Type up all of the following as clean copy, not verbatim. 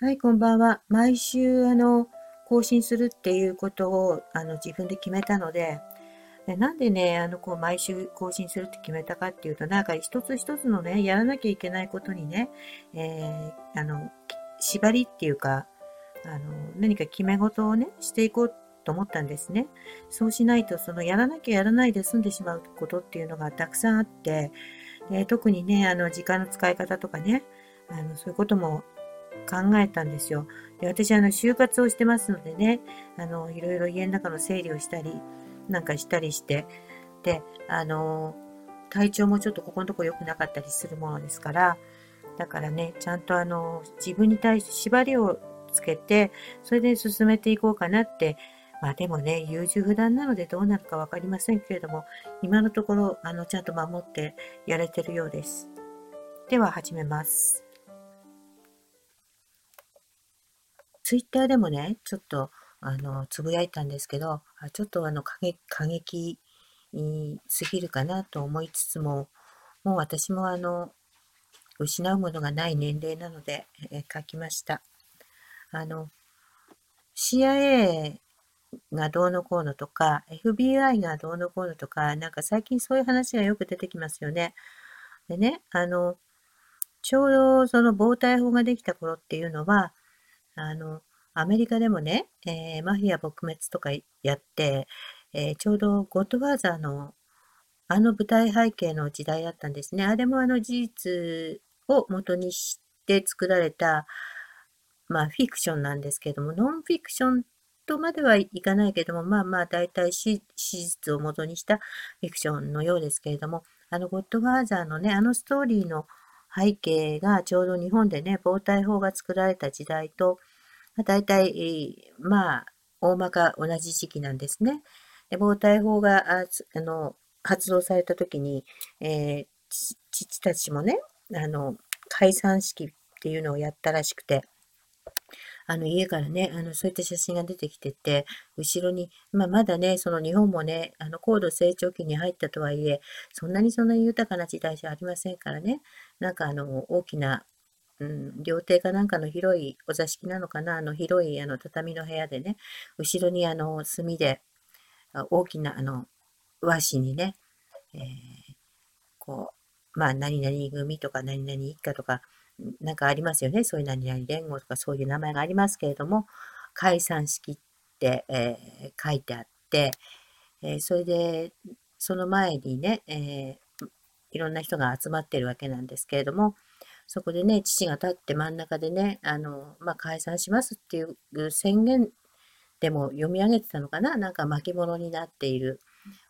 はい、こんばんは。毎週更新するっていうことを自分で決めたので、なんでねこう毎週更新するって決めたかっていうと、なんか一つ一つのねやらなきゃいけないことにね、縛りっていうか何か決め事をねしていこうと思ったんですね。そうしないとやらなきゃやらないで済んでしまうことっていうのがたくさんあって、特にね時間の使い方とかねそういうことも考えたんですよ。で、私就活をしてますのでねいろいろ家の中の整理をしたりなんかしたりして、で体調もちょっとここのとこ良くなかったりするものですから、だからねちゃんと自分に対して縛りをつけて、それで進めていこうかなって。まあでもね優柔不断なのでどうなるか分かりませんけれども、今のところちゃんと守ってやれてるようです。では始めます。ツイッターでもねちょっとつぶやいたんですけど、ちょっと過激すぎるかなと思いつつも、もう私も失うものがない年齢なので、書きました。CIA がどうのこうのとか FBI がどうのこうのとか、なんか最近そういう話がよく出てきますよね。でねちょうど暴対法ができた頃っていうのはアメリカでもね、マフィア撲滅とかやって、ちょうどゴッドファーザーの舞台背景の時代だったんですね。あれも事実を元にして作られた、まあ、フィクションなんですけども、ノンフィクションとまではいかないけども、まあまあ大体史実を元にしたフィクションのようですけれども、ゴッドファーザーのねストーリーの背景がちょうど日本でね暴対法が作られた時代と大体まあ大まか同じ時期なんですね。で、暴対法が発動された時に、父たちもね解散式っていうのをやったらしくて、家からねそういった写真が出てきてて、後ろに、まあ、まだね日本もね高度成長期に入ったとはいえそんなに豊かな時代じゃありませんからね、なんか大きな、料亭かなんかの広いお座敷なのかな、広い畳の部屋でね、後ろに炭で大きな和紙にね、こうまあ何々組とか何々一家とかなんかありますよね。そういう何々連合とかそういう名前がありますけれども、解散式って、書いてあって、それでその前にね、いろんな人が集まってるわけなんですけれども、そこでね父が立って真ん中でねまあ、解散しますっていう宣言でも読み上げてたのかな、なんか巻物になっている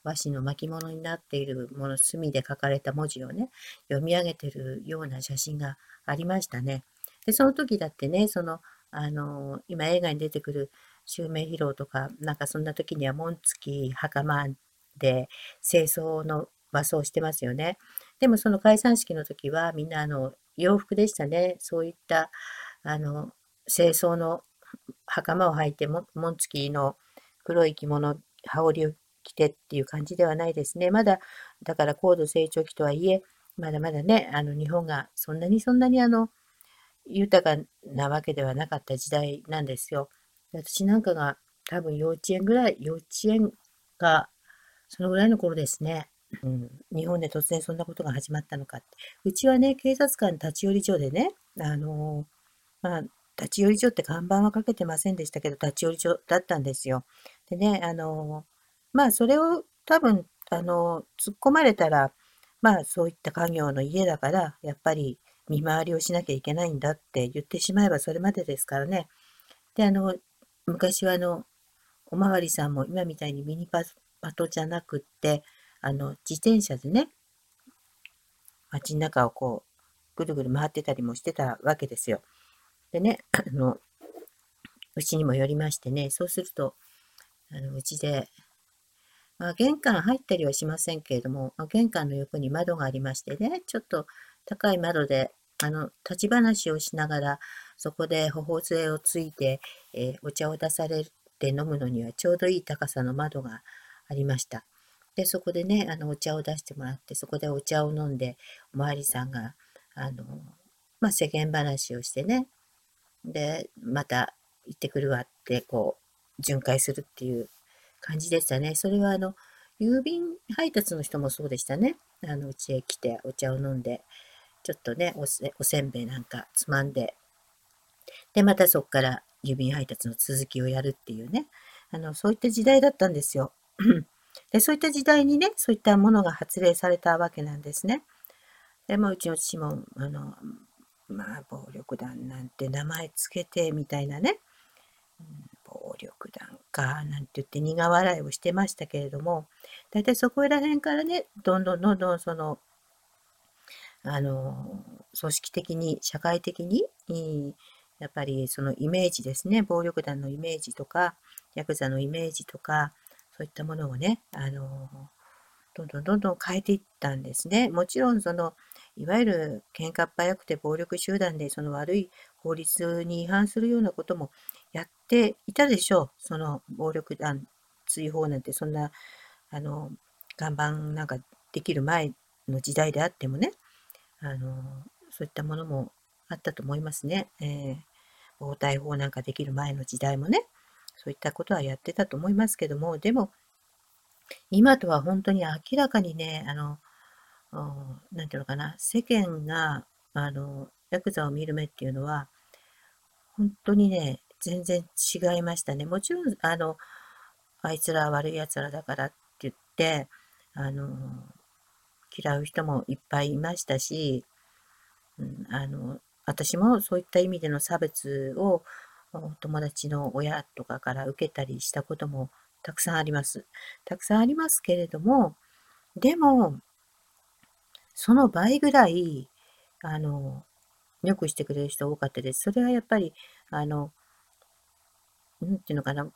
和紙の巻物になっているもの、墨で書かれた文字をね読み上げてるような写真がありましたね。でその時だってね今映画に出てくる襲名披露とかなんかそんな時には紋付き袴で正装の和装してますよね。でもその解散式の時はみんな洋服でしたね。そういった正装の袴を履いて紋付きの黒い着物羽織を着てっていう感じではないですね。まだだから高度成長期とはいえまだまだね日本がそんなに豊かなわけではなかった時代なんですよ。私なんかが多分幼稚園がそのぐらいの頃ですね。日本で突然そんなことが始まったのかって。うちはね警察官立ち寄り所でねまあ立ち寄り所って看板はかけてませんでしたけど立ち寄り所だったんですよ。でねまあそれを多分突っ込まれたら、まあそういった家業の家だからやっぱり見回りをしなきゃいけないんだって言ってしまえばそれまでですからね。で昔はおまわりさんも今みたいにミニパトじゃなくって自転車でね街の中をこうぐるぐる回ってたりもしてたわけですよ。でねうちにも寄りましてね、そうするとうちでまあ、玄関入ったりはしませんけれども、玄関の横に窓がありましてね、ちょっと高い窓で立ち話をしながらそこで頬杖をついて、お茶を出されて飲むのにはちょうどいい高さの窓がありました。でそこでねお茶を出してもらって、そこでお茶を飲んでおまわりさんがまあ、世間話をしてね、で、また行ってくるわって、こう、巡回するっていう感じでしたね。それは、郵便配達の人もそうでしたね。うちへ来て、お茶を飲んで、ちょっとね、おせんべいなんかつまんで、で、またそこから郵便配達の続きをやるっていうね、そういった時代だったんですよ。で、そういった時代にね、そういったものが発令されたわけなんですね。で、まあ、うちの父も、まあ、暴力団なんて名前つけてみたいなね、暴力団かなんて言って苦笑いをしてましたけれども、だいたいそこら辺からね、どんどん組織的に社会的にやっぱりそのイメージですね、暴力団のイメージとかヤクザのイメージとか、そういったものをね、どんどん変えていったんですね。もちろんそのいわゆる喧嘩っ早くて暴力集団でその悪い法律に違反するようなこともやっていたでしょう。その暴力団追放なんてそんな看板なんかできる前の時代であってもね、そういったものもあったと思いますね。暴対法なんかできる前の時代もね、そういったことはやってたと思いますけども、でも今とは本当に明らかにね、なんていうのかな、世間がヤクザを見る目っていうのは本当にね、全然違いましたね。もちろんあいつら悪いやつらだからって言って嫌う人もいっぱいいましたし、私もそういった意味での差別を友達の親とかから受けたりしたこともたくさんあります。たくさんありますけれども、でもその倍ぐらいよくしてくれる人多かったです。それはやっぱりなんていうのかな、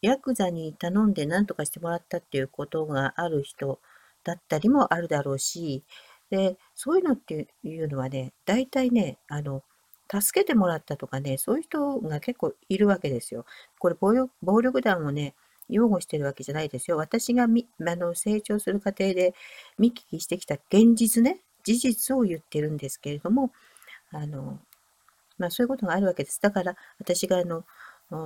ヤクザに頼んで何とかしてもらったっていうことがある人だったりもあるだろうし、でそういうのっていうのはね、大体ね助けてもらったとかね、そういう人が結構いるわけですよ。これ暴力団をね擁護してるわけじゃないですよ。私が成長する過程で見聞きしてきた現実ね、事実を言ってるんですけれども、まあ、そういうことがあるわけです。だから私が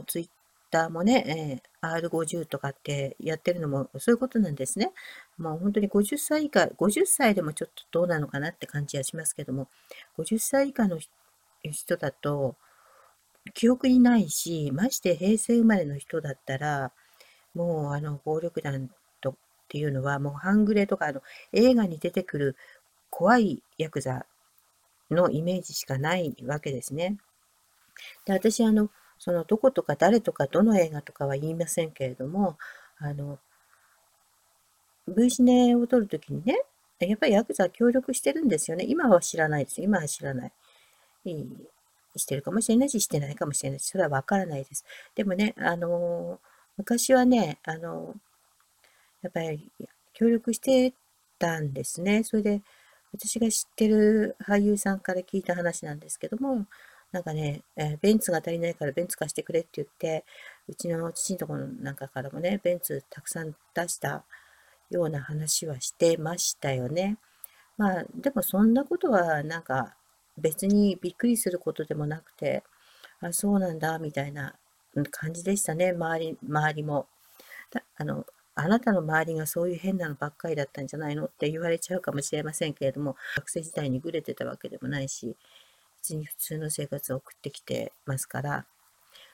ツイッターもね、R50 とかってやってるのもそういうことなんですね。もう本当に50歳以下、50歳でもちょっとどうなのかなって感じはしますけども、50歳以下の人だと記憶にないし、まして平成生まれの人だったら、もう暴力団っていうのはもう半グレとか映画に出てくる怖いヤクザのイメージしかないわけですね。で、私そのどことか誰とかどの映画とかは言いませんけれども、V シネを撮るときにね、やっぱりヤクザは協力してるんですよね。今は知らないです。今は知らない。してるかもしれないし、してないかもしれないし、それはわからないです。でもね、昔はね、やっぱり協力してたんですね。それで、私が知ってる俳優さんから聞いた話なんですけども、なんかね、ベンツが足りないからベンツ貸してくれって言って、うちの父のところなんかからもね、ベンツたくさん出したような話はしてましたよね。まあ、でもそんなことはなんか別にびっくりすることでもなくて、あ、そうなんだ、みたいな感じでしたね、周りも。あなたの周りがそういう変なのばっかりだったんじゃないのって言われちゃうかもしれませんけれども、学生時代にグレてたわけでもないし、別に普通の生活を送ってきてますから、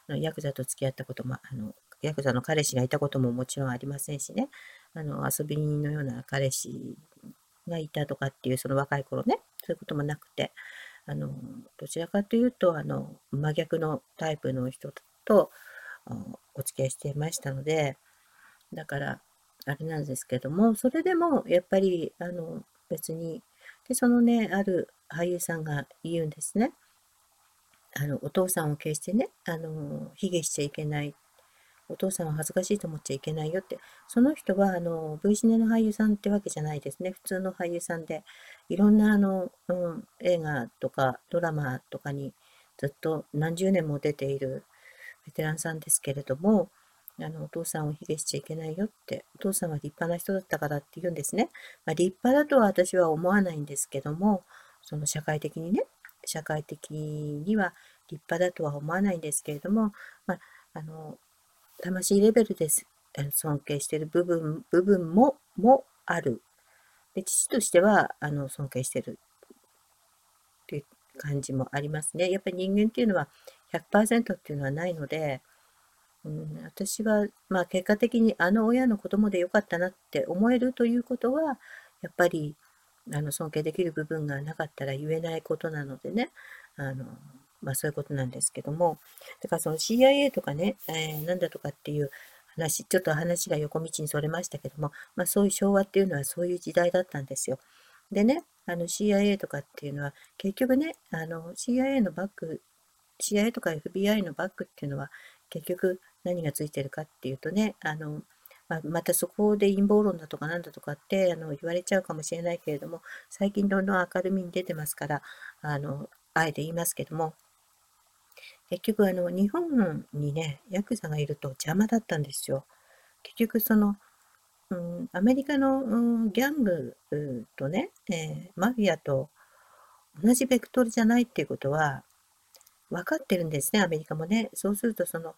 ヤクザと付き合ったこともヤクザの彼氏がいたことももちろんありませんしね、遊び人のような彼氏がいたとかっていう、その若い頃ね、そういうこともなくて、どちらかというと真逆のタイプの人とお付き合いしていましたので、だからあれなんですけども、それでもやっぱり別にで、そのね、ある俳優さんが言うんですね。お父さんを決してね、卑下しちゃいけない、お父さんを恥ずかしいと思っちゃいけないよって、その人はV シネの俳優さんってわけじゃないですね。普通の俳優さんで、いろんな映画とかドラマとかにずっと何十年も出ているベテランさんですけれども、お父さんを卑下しちゃいけないよって、お父さんは立派な人だったからって言うんですね。まあ、立派だとは私は思わないんですけども、その社会的にね、社会的には立派だとは思わないんですけれども、魂レベルです尊敬している部分もある。で、父としては尊敬しているっていう感じもありますね。やっぱり人間っていうのは 100% っていうのはないので、私は、結果的に親の子供でよかったなって思えるということは、やっぱり尊敬できる部分がなかったら言えないことなのでね、そういうことなんですけども、だからその CIA とかね、なんだとかっていう話、ちょっと話が横道にそれましたけども、そういう昭和っていうのはそういう時代だったんですよ。でね、CIA とかっていうのは結局ね、CIA とか FBI のバッグっていうのは結局何がついてるかっていうとね、またそこで陰謀論だとかなんだとかって言われちゃうかもしれないけれども、最近どんどん明るみに出てますから、あえて言いますけども、結局日本にねヤクザがいると邪魔だったんですよ。結局その、アメリカの、ギャングとね、マフィアと同じベクトルじゃないっていうことは分かってるんですね、アメリカもね。そうするとその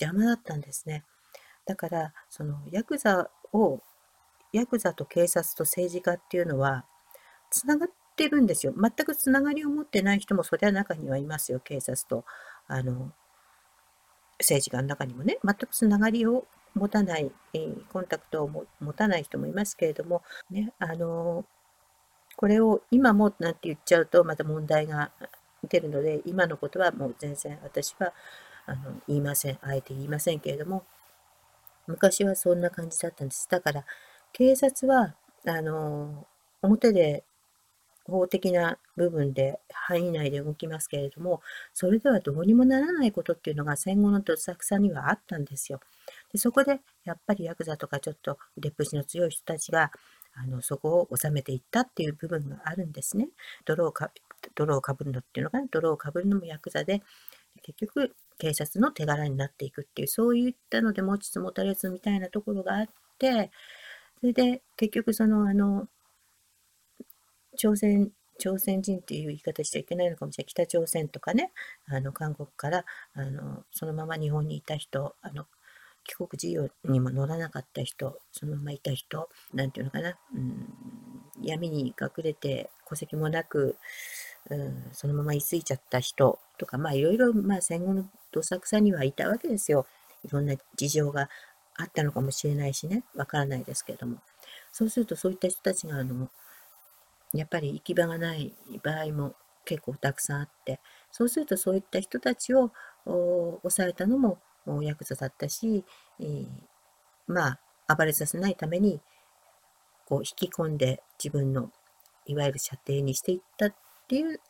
邪魔だったんですね。だからそのヤクザと警察と政治家っていうのはつながってるんですよ。全くつながりを持ってない人もそりゃ中にはいますよ。警察と政治家の中にもね、全くつながりを持たない、コンタクトを持たない人もいますけれども、ね、これを今もなんて言っちゃうとまた問題が出るので、今のことはもう全然私は言いません、あえて言いませんけれども、昔はそんな感じだったんです。だから警察は表で法的な部分で範囲内で動きますけれども、それではどうにもならないことっていうのが戦後のどさくさにはあったんですよ。で、そこでやっぱりヤクザとかちょっと腕っぷしの強い人たちがそこを収めていったっていう部分があるんですね。泥をかぶるのっていうのが、泥をかぶるのもヤクザで、結局警察の手柄になっていくっていう、そういったので持ちつ持たれつみたいなところがあって、それで結局その朝鮮人っていう言い方しちゃいけないのかもしれない、北朝鮮とかね、韓国からそのまま日本にいた人、帰国事業にも乗らなかった人、そのままいた人、なんていうのかな、闇に隠れて戸籍もなく、そのまま居ついちゃった人とか、いろいろ戦後のどさくさにはいたわけですよ。いろんな事情があったのかもしれないしね、わからないですけれども、そうするとそういった人たちがやっぱり行き場がない場合も結構たくさんあって、そうするとそういった人たちを抑えたのもヤクザだったし、暴れさせないために引き込んで自分のいわゆる射程にしていったっていう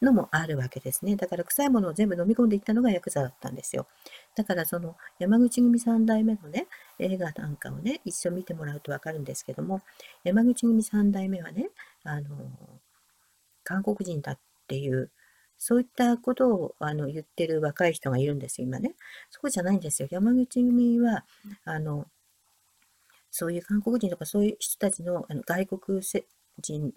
のもあるわけですね。だから臭いものを全部飲み込んでいったのがヤクザだったんですよ。だからその山口組3代目のね映画なんかをね一緒見てもらうと分かるんですけども、山口組3代目はね韓国人だっていうそういったことを言ってる若い人がいるんですよ、今ね。そうじゃないんですよ。山口組は、そういう韓国人とかそういう人たちの、外国人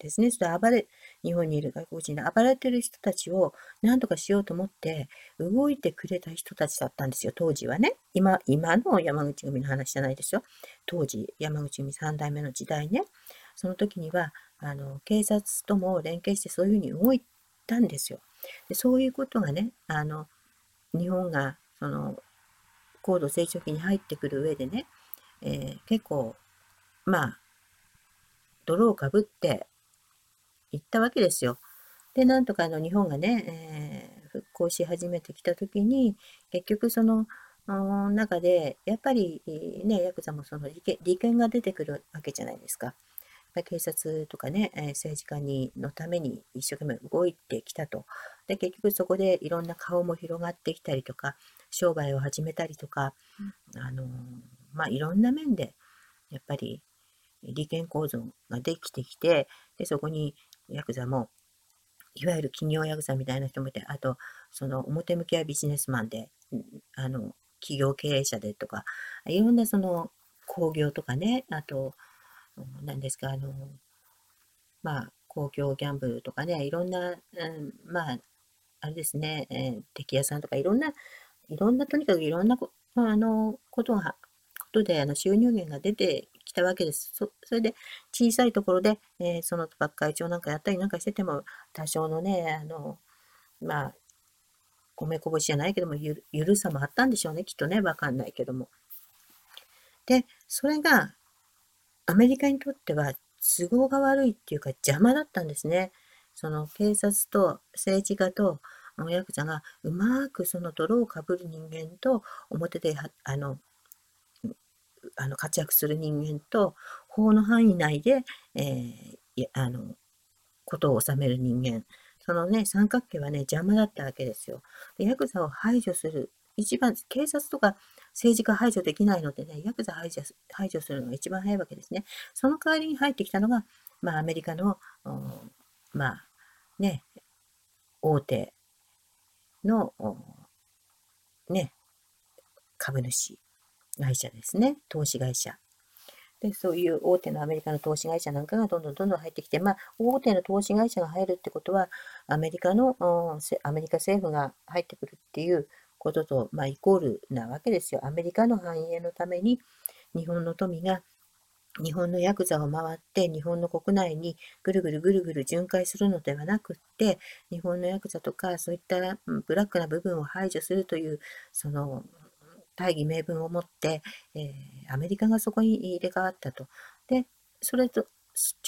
ですね。それ日本にいる外国人で暴れてる人たちを何とかしようと思って動いてくれた人たちだったんですよ、当時はね。今の山口組の話じゃないですよ。当時、山口組3代目の時代ね。その時には、警察とも連携してそういうふうに動いてたんですよ。で、そういうことがね日本がその高度成長期に入ってくる上でね、結構泥をかぶっていったわけですよ。で、なんとか日本がね、復興し始めてきた時に結局その中でやっぱりねヤクザもその利権が出てくるわけじゃないですか。警察とかね、政治家のために一生懸命動いてきたと。で、結局そこでいろんな顔も広がってきたりとか、商売を始めたりとか、いろんな面でやっぱり利権構造ができてきて、でそこにヤクザもいわゆる企業ヤクザみたいな人もいて、あとその表向きはビジネスマンで企業経営者でとか、いろんなその興行とかね、あと何ですか公共ギャンブルとかね、いろんな、まあ、あれですね、敵屋さんとかいろんな、とにかくいろんなことで収入源が出てきたわけです。それで小さいところで、その学会長なんかやったりなんかしてても、多少のね、まあ、米こぼしじゃないけども、緩さもあったんでしょうね、きっとね、わかんないけども。で、それがアメリカにとっては都合が悪いっていうか邪魔だったんですね。その警察と政治家とヤクザがうまくその泥をかぶる人間と表で活躍する人間と法の範囲内で、ことを治める人間、そのね三角形はね邪魔だったわけですよ。で、ヤクザを排除する一番、警察とか政治家排除できないのでね、ヤクザ排除するのが一番早いわけですね。その代わりに入ってきたのが、まあ、アメリカの、まあね、大手の、ね、株主会社ですね、投資会社。で、そういう大手のアメリカの投資会社なんかがどんどん入ってきて、まあ、大手の投資会社が入るってことは、アメリカ政府が入ってくるっていうことと、まあ、イコールなわけですよ。アメリカの繁栄のために日本の富が日本のヤクザを回って日本の国内にぐるぐる巡回するのではなくって、日本のヤクザとかそういったブラックな部分を排除するというその大義名分を持って、アメリカがそこに入れ替わったと。で、ち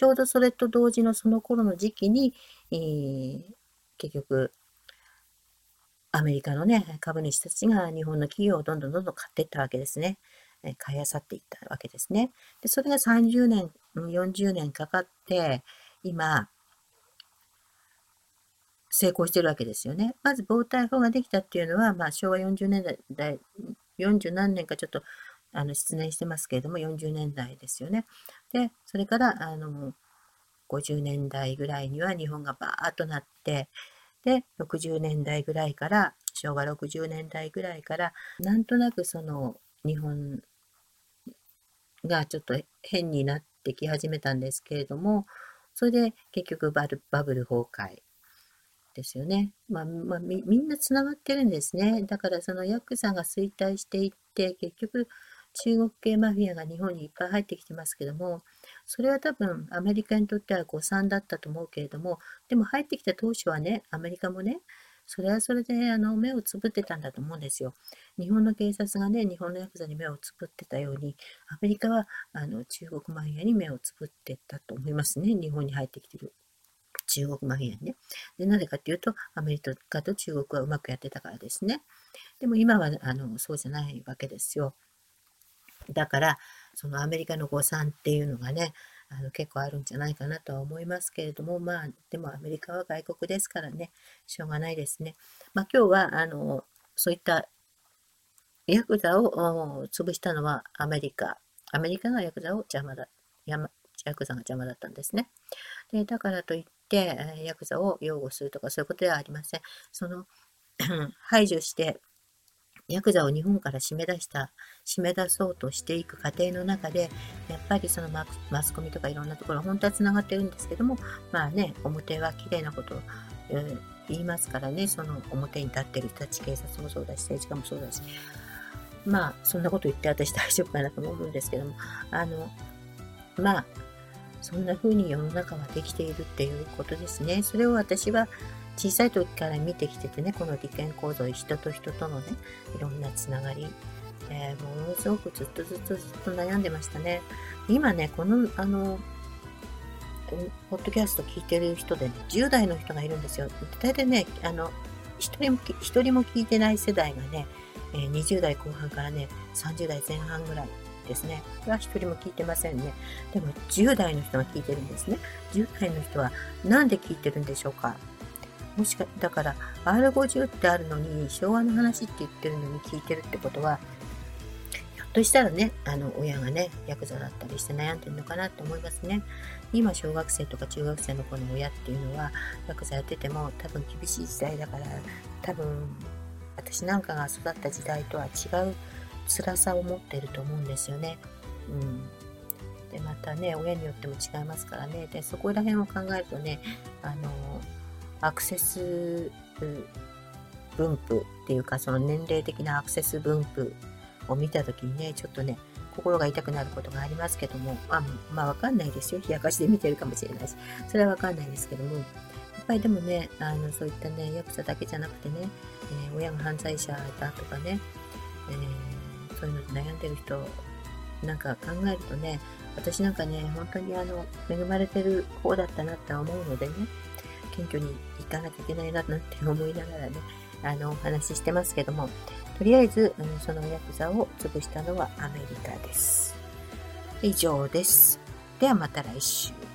ょうどそれと同時のその頃の時期に、結局アメリカのね株主たちが日本の企業をどんどん買っていったわけですね。買い漁っていったわけですね。で、それが30年40年かかって今成功してるわけですよね。まず防対法ができたっていうのは、まあ、昭和40年代40何年かちょっと失念してますけれども40年代ですよね。で、それから50年代ぐらいには日本がバーッとなって、で、60年代ぐらいから、昭和60年代ぐらいからなんとなくその日本がちょっと変になってき始めたんですけれども、それで結局バブル崩壊ですよね。まあ、みんなつながってるんですね。だからそのヤクザが衰退していって、結局中国系マフィアが日本にいっぱい入ってきてますけども、それは多分アメリカにとっては誤算だったと思うけれども、でも入ってきた当初はね、アメリカもね、それはそれで目をつぶってたんだと思うんですよ。日本の警察がね、日本のヤクザに目をつぶってたように、アメリカは中国マフィアに目をつぶってたと思いますね。日本に入ってきてる中国マフィアにね。で、なぜかっていうと、アメリカと中国はうまくやってたからですね。でも今はそうじゃないわけですよ。だからそのアメリカの誤算っていうのがね、結構あるんじゃないかなとは思いますけれども、まあでもアメリカは外国ですからね、しょうがないですね。まあ、今日はそういったヤクザを潰したのはアメリカがヤクザが邪魔だったんですね。で、だからといってヤクザを擁護するとかそういうことではありません。その排除してヤクザを日本から締め出そうとしていく過程の中で、やっぱりそのマスコミとかいろんなところ、本当はつながってるんですけども、まあね、表は綺麗なことを言いますからね、その表に立ってる人たち、警察もそうだし、政治家もそうだし、まあ、そんなこと言って私大丈夫かなと思うんですけども、まあ、そんな風に世の中はできているっていうことですね。それを私は、小さい時から見てきててね、この利権構造、人と人とのね、いろんなつながり、ものすごくずっと悩んでましたね。今ね、このポッドキャスト聞いてる人で、ね、10代の人がいるんですよ。大体ね、一人も聞いてない世代がね、20代後半からね、30代前半ぐらいですね。は一人も聞いてませんね。でも10代の人が聞いてるんですね。10代の人はなんで聞いてるんでしょうか。だから R50 ってあるのに昭和の話って言ってるのに聞いてるってことは、ひょっとしたらね、親がねヤクザだったりして悩んでるのかなと思いますね。今小学生とか中学生の子の親っていうのはヤクザやってても多分厳しい時代だから、多分私なんかが育った時代とは違う辛さを持ってると思うんですよね。でまたね親によっても違いますからね。でそこら辺を考えるとね、アクセス分布っていうかその年齢的なアクセス分布を見たときにねちょっとね心が痛くなることがありますけども、まあ分かんないですよ、冷やかしで見てるかもしれないしそれは分かんないですけども、やっぱりでもねそういったねヤクザだけじゃなくてね、親が犯罪者だとかね、そういうので悩んでる人なんか考えるとね、私なんかね本当に恵まれてる方だったなって思うのでね、謙虚に行かなきゃいけないななんて思いながらねお話ししてますけども、とりあえず、そのヤクザを潰したのはアメリカです。以上です。ではまた来週。